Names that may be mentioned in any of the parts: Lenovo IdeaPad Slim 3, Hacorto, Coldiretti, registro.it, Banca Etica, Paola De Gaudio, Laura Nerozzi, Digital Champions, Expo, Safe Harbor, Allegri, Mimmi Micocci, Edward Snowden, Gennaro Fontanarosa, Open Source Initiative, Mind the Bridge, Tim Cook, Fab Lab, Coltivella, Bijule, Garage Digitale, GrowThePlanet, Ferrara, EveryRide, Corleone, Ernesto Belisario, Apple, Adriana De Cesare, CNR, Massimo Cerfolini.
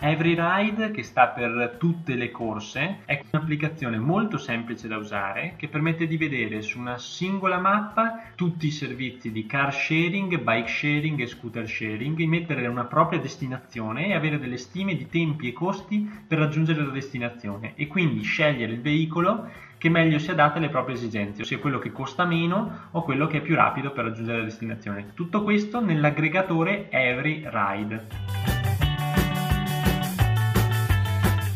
EveryRide, che sta per tutte le corse, è un'applicazione molto semplice da usare che permette di vedere su una singola mappa tutti i servizi di car sharing, bike sharing e scooter sharing, e mettere una propria destinazione e avere delle stime di tempi e costi per raggiungere la destinazione, e quindi scegliere il veicolo che meglio si adatta alle proprie esigenze, ossia quello che costa meno o quello che è più rapido per raggiungere la destinazione. Tutto questo nell'aggregatore EveryRide.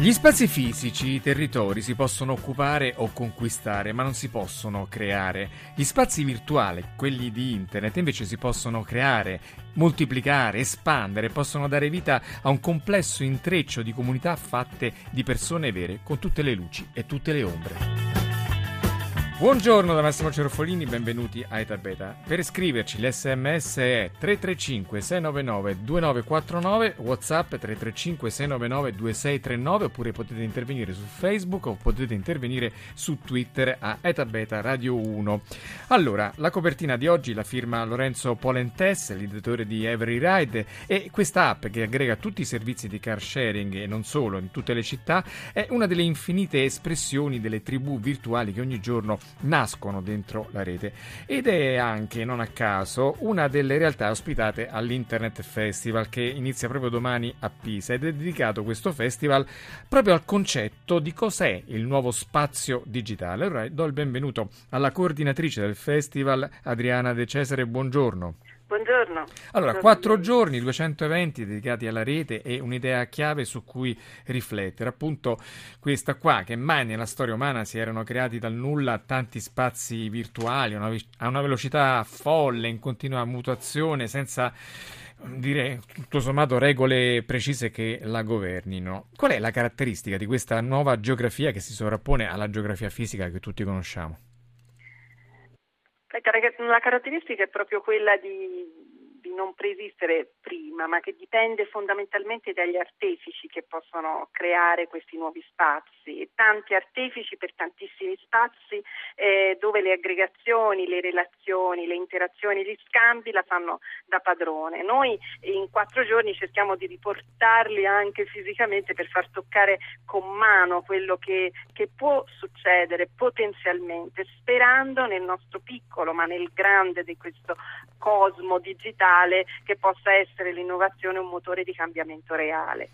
Gli spazi fisici, i territori, si possono occupare o conquistare, ma non si possono creare. Gli spazi virtuali, quelli di internet, invece si possono creare, moltiplicare, espandere, possono dare vita a un complesso intreccio di comunità fatte di persone vere, con tutte le luci e tutte le ombre. Buongiorno da Massimo Cerfolini, benvenuti a ETA BETA. Per iscriverci l'SMS è 335 699 2949, WhatsApp 335 699 2639, oppure potete intervenire su Facebook o potete intervenire su Twitter a ETA BETA Radio 1. Allora, la copertina di oggi la firma Lorenzo Polentes, l'editore di EveryRide, e questa app che aggrega tutti i servizi di car sharing e non solo in tutte le città è una delle infinite espressioni delle tribù virtuali che ogni giorno nascono dentro la rete, ed è anche, non a caso, una delle realtà ospitate all'Internet Festival che inizia proprio domani a Pisa, ed è dedicato questo festival proprio al concetto di cos'è il nuovo spazio digitale. Allora do il benvenuto alla coordinatrice del festival, Adriana De Cesare, buongiorno. Buongiorno. Allora, 4 giorni, 200 eventi dedicati alla rete e un'idea chiave su cui riflettere, appunto questa qua, che mai nella storia umana si erano creati dal nulla tanti spazi virtuali a una velocità folle, in continua mutazione, senza dire tutto sommato regole precise che la governino. Qual è la caratteristica di questa nuova geografia che si sovrappone alla geografia fisica che tutti conosciamo? La caratteristica è proprio quella di non preesistere prima, ma che dipende fondamentalmente dagli artefici che possono creare questi nuovi spazi. Tanti artefici per tantissimi spazi, dove le aggregazioni, le relazioni, le interazioni, gli scambi la fanno da padrone. Noi in 4 giorni cerchiamo di riportarli anche fisicamente per far toccare con mano quello che può succedere potenzialmente, sperando nel nostro piccolo, ma nel grande di questo cosmo digitale, che possa essere l'innovazione un motore di cambiamento reale.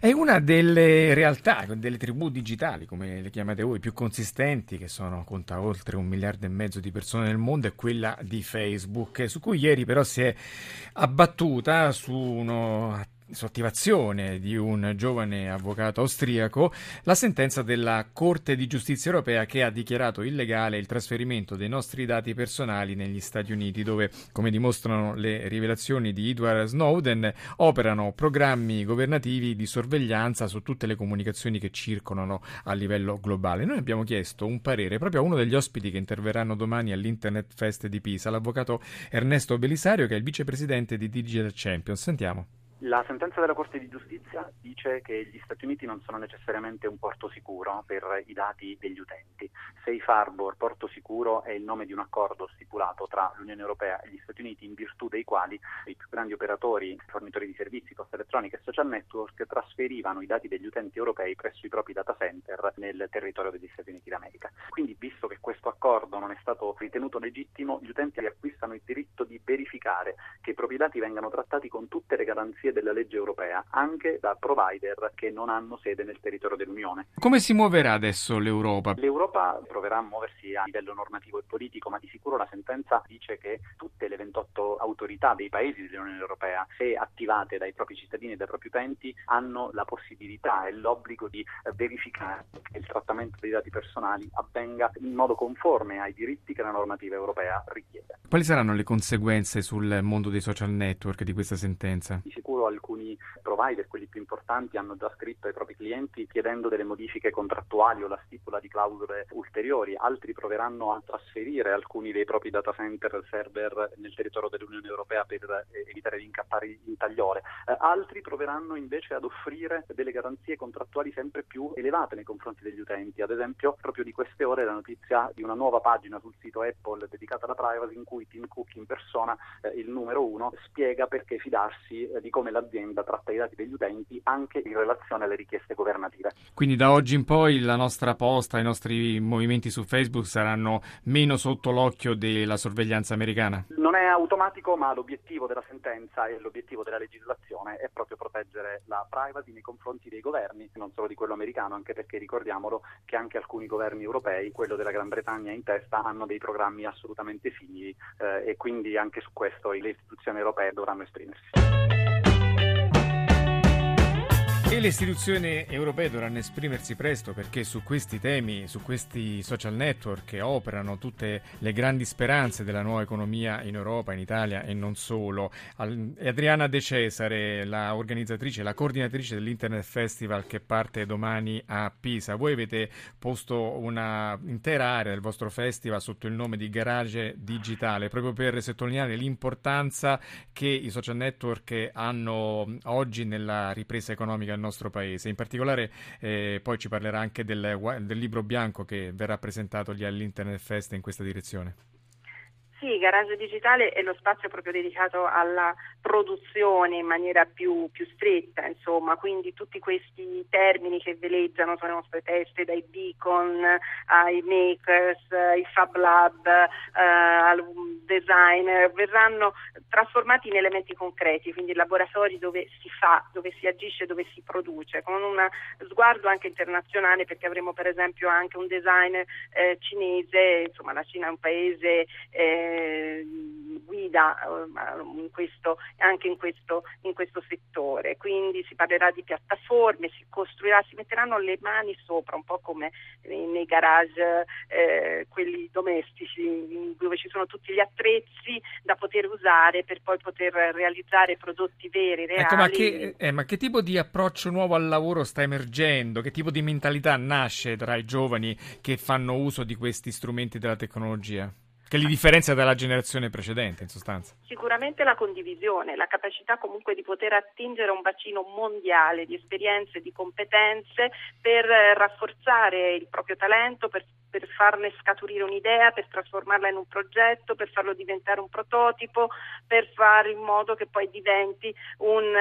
È una delle realtà, delle tribù digitali, come le chiamate voi, più consistenti, che conta oltre 1,5 miliardi di persone nel mondo, è quella di Facebook, su cui ieri però si è abbattuta su attivazione di un giovane avvocato austriaco la sentenza della Corte di Giustizia Europea, che ha dichiarato illegale il trasferimento dei nostri dati personali negli Stati Uniti, dove, come dimostrano le rivelazioni di Edward Snowden, operano programmi governativi di sorveglianza su tutte le comunicazioni che circolano a livello globale. Noi abbiamo chiesto un parere proprio a uno degli ospiti che interverranno domani all'Internet Fest di Pisa, l'avvocato Ernesto Belisario, che è il vicepresidente di Digital Champions. Sentiamo. La sentenza della Corte di Giustizia dice che gli Stati Uniti non sono necessariamente un porto sicuro per i dati degli utenti. Safe Harbor, porto sicuro, è il nome di un accordo stipulato tra l'Unione Europea e gli Stati Uniti, in virtù dei quali i più grandi operatori, fornitori di servizi, posta elettronica e social network trasferivano i dati degli utenti europei presso i propri data center nel territorio degli Stati Uniti d'America. Quindi, visto che questo accordo non è stato ritenuto legittimo, gli utenti acquistano il diritto di verificare che i propri dati vengano trattati con tutte le garanzie della legge europea, anche da provider che non hanno sede nel territorio dell'Unione. Come si muoverà adesso l'Europa? L'Europa proverà a muoversi a livello normativo e politico, ma di sicuro la sentenza dice che tutte le 28 autorità dei paesi dell'Unione Europea, se attivate dai propri cittadini e dai propri utenti, hanno la possibilità e l'obbligo di verificare che il trattamento dei dati personali avvenga in modo conforme ai diritti che la normativa europea richiede. Quali saranno le conseguenze sul mondo dei social network di questa sentenza? Di sicuro solo alcuni provider, quelli più importanti, hanno già scritto ai propri clienti chiedendo delle modifiche contrattuali o la stipula di clausole ulteriori, altri proveranno a trasferire alcuni dei propri data center server nel territorio dell'Unione Europea per evitare di incappare in tagliole, altri proveranno invece ad offrire delle garanzie contrattuali sempre più elevate nei confronti degli utenti. Ad esempio, proprio di queste ore la notizia di una nuova pagina sul sito Apple dedicata alla privacy in cui Tim Cook in persona, il numero uno, spiega perché fidarsi di come l'azienda tratta i dati degli utenti anche in relazione alle richieste governative. Quindi da oggi in poi la nostra posta, i nostri movimenti su Facebook saranno meno sotto l'occhio della sorveglianza americana? Non è automatico, ma l'obiettivo della sentenza e l'obiettivo della legislazione è proprio proteggere la privacy nei confronti dei governi, non solo di quello americano, anche perché ricordiamolo che anche alcuni governi europei, quello della Gran Bretagna in testa, hanno dei programmi assolutamente simili e quindi anche su questo le istituzioni europee dovranno esprimersi. E le istituzioni europee dovranno esprimersi presto, perché su questi temi, su questi social network che operano tutte le grandi speranze della nuova economia in Europa, in Italia e non solo. Adriana De Cesare, la organizzatrice, la coordinatrice dell'Internet Festival che parte domani a Pisa. Voi avete posto una intera area del vostro festival sotto il nome di Garage Digitale, proprio per sottolineare l'importanza che i social network hanno oggi nella ripresa economica al nostro paese. In particolare poi ci parlerà anche del libro bianco che verrà presentato lì all'Internet Fest in questa direzione. Sì, Garage Digitale è lo spazio proprio dedicato alla produzione in maniera più stretta, insomma, quindi tutti questi termini che veleggiano sulle nostre teste, dai beacon ai makers, ai Fab Lab, al designer, verranno trasformati in elementi concreti, quindi laboratori dove si fa, dove si agisce, dove si produce, con un sguardo anche internazionale, perché avremo per esempio anche un designer cinese, insomma la Cina è un paese guida in questo settore, quindi si parlerà di piattaforme, si metteranno le mani sopra, un po' come nei garage quelli domestici dove ci sono tutti gli attrezzi da poter usare per poi poter realizzare prodotti veri, reali. Ecco, ma che tipo di approccio nuovo al lavoro sta emergendo? Che tipo di mentalità nasce tra i giovani che fanno uso di questi strumenti della tecnologia? Che li differenzia dalla generazione precedente, in sostanza? Sicuramente la condivisione, la capacità comunque di poter attingere un bacino mondiale di esperienze, di competenze per rafforzare il proprio talento, per farne scaturire un'idea, per trasformarla in un progetto, per farlo diventare un prototipo, per fare in modo che poi diventi un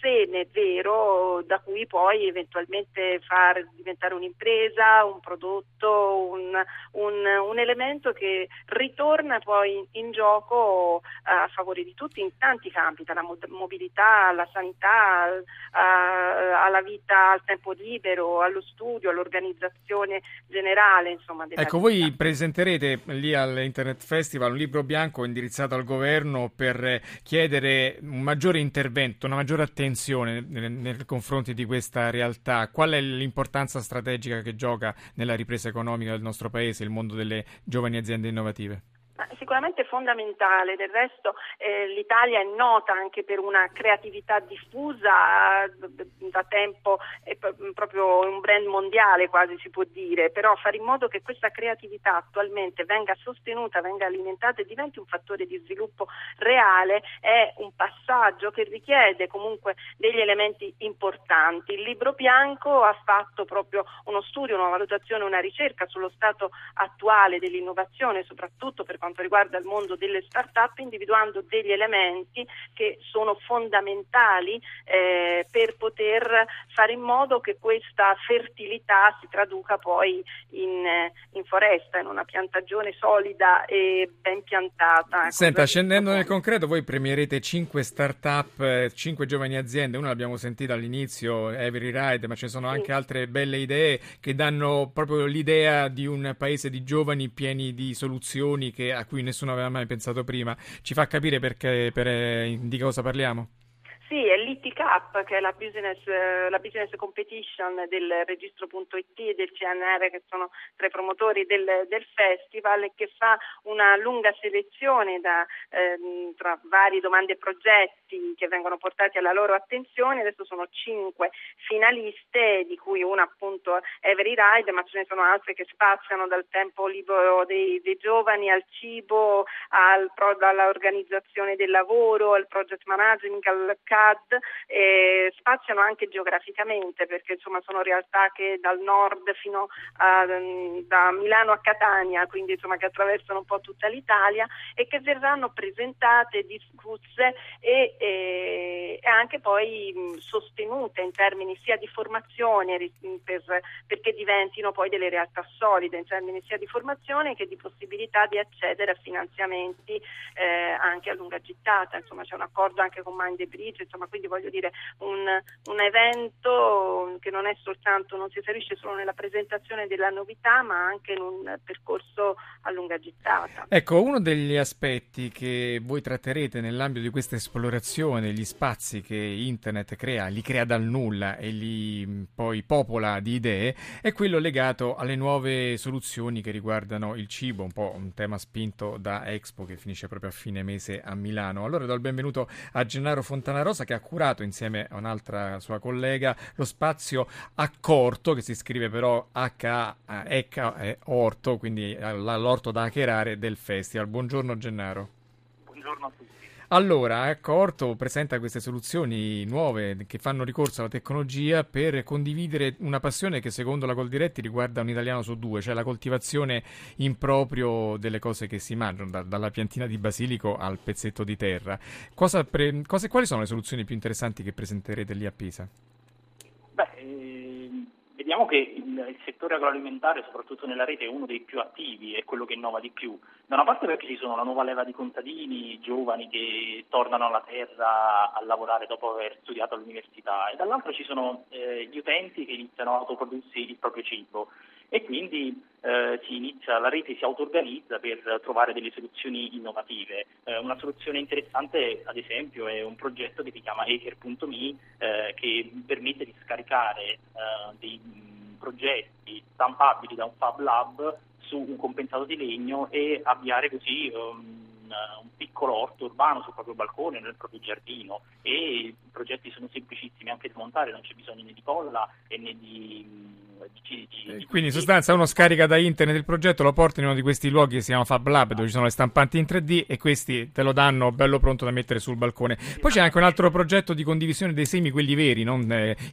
seme vero da cui poi eventualmente far diventare un'impresa, un prodotto, un elemento che ritorna poi in gioco a favore di tutti in tanti campi, dalla mobilità alla sanità, alla vita al tempo libero, allo studio, all'organizzazione generale, insomma. Ecco, voi presenterete lì all'Internet Festival un libro bianco indirizzato al governo per chiedere un maggiore intervento, una maggiore attenzione nei confronti di questa realtà. Qual è l'importanza strategica che gioca nella ripresa economica del nostro paese il mondo delle giovani aziende innovative? Sicuramente fondamentale, del resto l'Italia è nota anche per una creatività diffusa da tempo, è proprio un brand mondiale quasi si può dire, però fare in modo che questa creatività attualmente venga sostenuta, venga alimentata e diventi un fattore di sviluppo reale è un passaggio che richiede comunque degli elementi importanti. Il libro bianco ha fatto proprio uno studio, una valutazione, una ricerca sullo stato attuale dell'innovazione, soprattutto per quanto riguarda il mondo delle start-up, individuando degli elementi che sono fondamentali per poter fare in modo che questa fertilità si traduca poi in foresta, in una piantagione solida e ben piantata. Senta, scendendo nel concreto, voi premierete 5 start-up, 5 giovani aziende, una l'abbiamo sentita all'inizio, EveryRide, ma ci sono anche altre belle idee che danno proprio l'idea di un paese di giovani pieni di soluzioni a cui nessuno aveva mai pensato prima. Ci fa capire perché, di cosa parliamo? Sì, è lì l'ITCAP, che è la business competition del registro.it e del CNR, che sono tra i promotori del festival, e che fa una lunga selezione tra varie domande e progetti che vengono portati alla loro attenzione. Adesso sono 5 finaliste, di cui una appunto EveryRide, ma ce ne sono altre che spaziano dal tempo libero dei giovani al cibo, all'organizzazione del lavoro, al project managing, al CAD, spaziano anche geograficamente, perché insomma sono realtà che dal nord fino da Milano a Catania, quindi insomma che attraversano un po' tutta l'Italia, e che verranno presentate, discusse e anche poi sostenute in termini sia di formazione, perché diventino poi delle realtà solide in termini sia di formazione che di possibilità di accedere a finanziamenti anche a lunga gittata. Insomma c'è un accordo anche con Mind the Bridge, insomma, quindi voglio dire un evento che non si esaurisce solo nella presentazione della novità, ma anche in un percorso a lunga gittata. Ecco, uno degli aspetti che voi tratterete nell'ambito di questa esplorazione, gli spazi che internet crea, li crea dal nulla e li poi popola di idee, è quello legato alle nuove soluzioni che riguardano il cibo, un po' un tema spinto da Expo, che finisce proprio a fine mese a Milano. Allora do il benvenuto a Gennaro Fontanarosa, che ha curato insieme a un'altra sua collega lo spazio Hacorto, che si scrive però H-E-Orto, quindi l'orto da hackerare del festival. Buongiorno Gennaro. Buongiorno a tutti. Allora, Hacorto presenta queste soluzioni nuove che fanno ricorso alla tecnologia per condividere una passione che, secondo la Coldiretti, riguarda un italiano su 2, cioè la coltivazione in proprio delle cose che si mangiano, dalla piantina di basilico al pezzetto di terra. Quali sono le soluzioni più interessanti che presenterete lì a Pisa? Vediamo che il settore agroalimentare, soprattutto nella rete, è uno dei più attivi, è quello che innova di più. Da una parte perché ci sono la nuova leva di contadini, giovani che tornano alla terra a lavorare dopo aver studiato all'università, e dall'altra ci sono gli utenti che iniziano a autoprodursi il proprio cibo, e quindi la rete si auto-organizza per trovare delle soluzioni innovative. Una soluzione interessante, ad esempio, è un progetto che si chiama Aker.me, che permette di scaricare dei progetti stampabili da un Fab Lab su un compensato di legno e avviare così un piccolo orto urbano sul proprio balcone, nel proprio giardino. E i progetti sono semplicissimi anche da montare, non c'è bisogno né di colla e né di quindi in sostanza uno scarica da internet il progetto, lo porta in uno di questi luoghi che si chiama Fab Lab, dove ci sono le stampanti in 3D, e questi te lo danno bello pronto da mettere sul balcone. Poi c'è anche un altro progetto di condivisione dei semi, quelli veri, non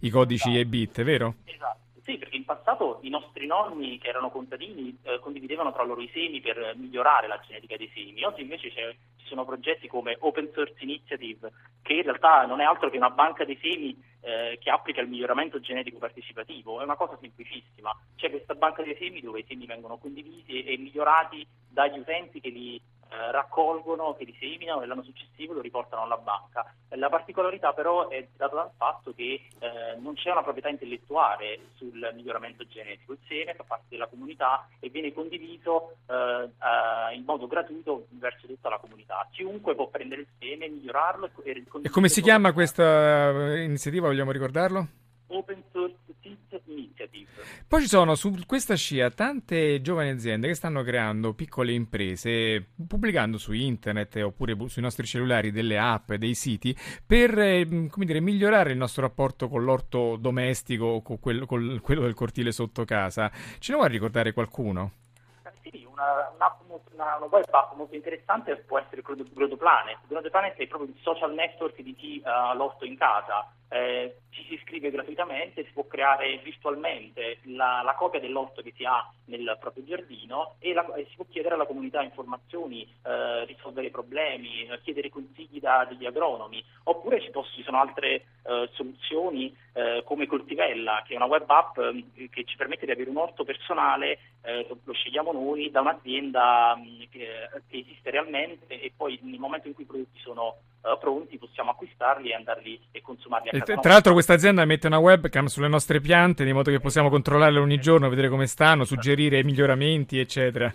i codici e bit, vero? Esatto. Sì, perché in passato i nostri nonni, che erano contadini, condividevano tra loro i semi per migliorare la genetica dei semi. Oggi invece ci sono progetti come Open Source Initiative, che in realtà non è altro che una banca dei semi che applica il miglioramento genetico partecipativo. È una cosa semplicissima. C'è questa banca dei semi dove i semi vengono condivisi e migliorati dagli utenti che li raccolgono, che li seminano, e l'anno successivo lo riportano alla banca. La particolarità però è data dal fatto che non c'è una proprietà intellettuale sul miglioramento genetico. Il seme fa parte della comunità e viene condiviso in modo gratuito verso tutta la comunità. Chiunque può prendere il seme, migliorarlo e come si chiama questa iniziativa, vogliamo ricordarlo? Open Source Initiative. Poi ci sono su questa scia tante giovani aziende che stanno creando piccole imprese, pubblicando su internet oppure sui nostri cellulari delle app, dei siti, per migliorare il nostro rapporto con l'orto domestico o con quello del cortile sotto casa. Ce ne vuoi ricordare qualcuno? Sì, una web app molto interessante può essere GrowThePlanet. GrowThePlanet è proprio il social network di chi ha l'orto in casa. Ci si iscrive gratuitamente, si può creare virtualmente la copia dell'orto che si ha nel proprio giardino e si può chiedere alla comunità informazioni, risolvere problemi, chiedere consigli da degli agronomi. Oppure ci sono altre soluzioni come Coltivella, che è una web app che ci permette di avere un orto personale, lo scegliamo noi, da un'azienda che esiste realmente, e poi nel momento in cui i prodotti sono pronti possiamo acquistarli e andarli e consumarli a casa. Tra l'altro questa azienda mette una webcam sulle nostre piante, di modo che possiamo controllarle ogni giorno, vedere come stanno, suggerire miglioramenti, eccetera.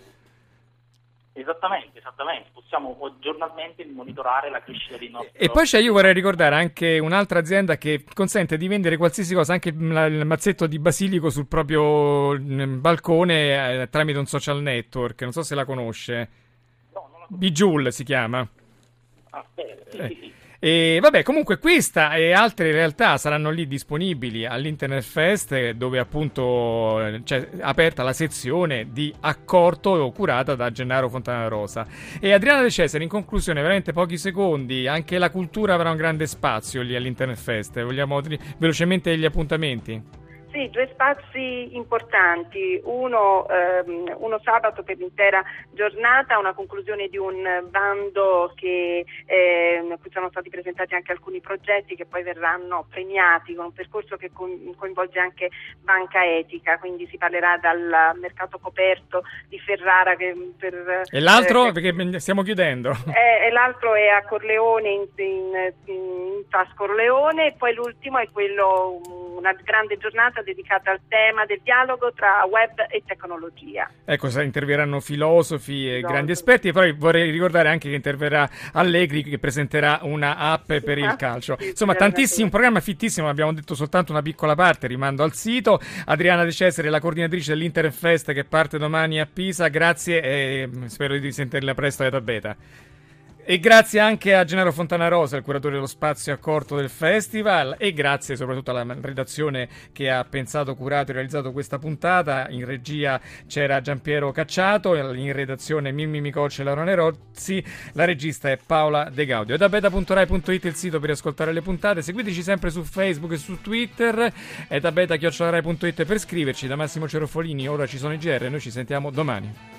Esattamente, esattamente. Possiamo giornalmente monitorare la crescita dei nostri... E poi c'è, io vorrei ricordare anche un'altra azienda che consente di vendere qualsiasi cosa, anche il mazzetto di basilico sul proprio balcone tramite un social network, non so se la conosce. No, non la conosco. Bijule si chiama. Ah, bene, sì. E vabbè, comunque questa e altre realtà saranno lì disponibili all'Internet Fest, dove appunto c'è aperta la sezione di Hacorto curata da Gennaro Fontanarosa e Adriana De Cesare. In conclusione, veramente pochi secondi, anche la cultura avrà un grande spazio lì all'Internet Fest. Vogliamo velocemente gli appuntamenti? Sì, due spazi importanti, uno sabato per l'intera giornata, una conclusione di un bando in cui sono stati presentati anche alcuni progetti che poi verranno premiati con un percorso che coinvolge anche Banca Etica, quindi si parlerà dal mercato coperto di Ferrara. E l'altro? Perché stiamo chiudendo. E l'altro è a Corleone, in Tas Corleone, e poi l'ultimo è quello, una grande giornata dedicata al tema del dialogo tra web e tecnologia. Ecco, interverranno filosofi e grandi esperti, e poi vorrei ricordare anche che interverrà Allegri, che presenterà una app per il calcio. Insomma, tantissimo, un programma fittissimo, abbiamo detto soltanto una piccola parte, rimando al sito. Adriana De Cesare, la coordinatrice dell'Interfest, che parte domani a Pisa, grazie e spero di sentirla presto a ETA BETA. E grazie anche a Gennaro Fontanarosa, il curatore dello spazio Hacorto del Festival, e grazie soprattutto alla redazione che ha pensato, curato e realizzato questa puntata. In regia c'era Giampiero Cacciato, in redazione Mimmi Micocci e Laura Nerozzi, la regista è Paola De Gaudio. EtaBeta.rai.it è il sito per ascoltare le puntate, seguiteci sempre su Facebook e su Twitter, etabeta.rai.it per scriverci. Da Massimo Cerfolini ora ci sono i GR, noi ci sentiamo domani.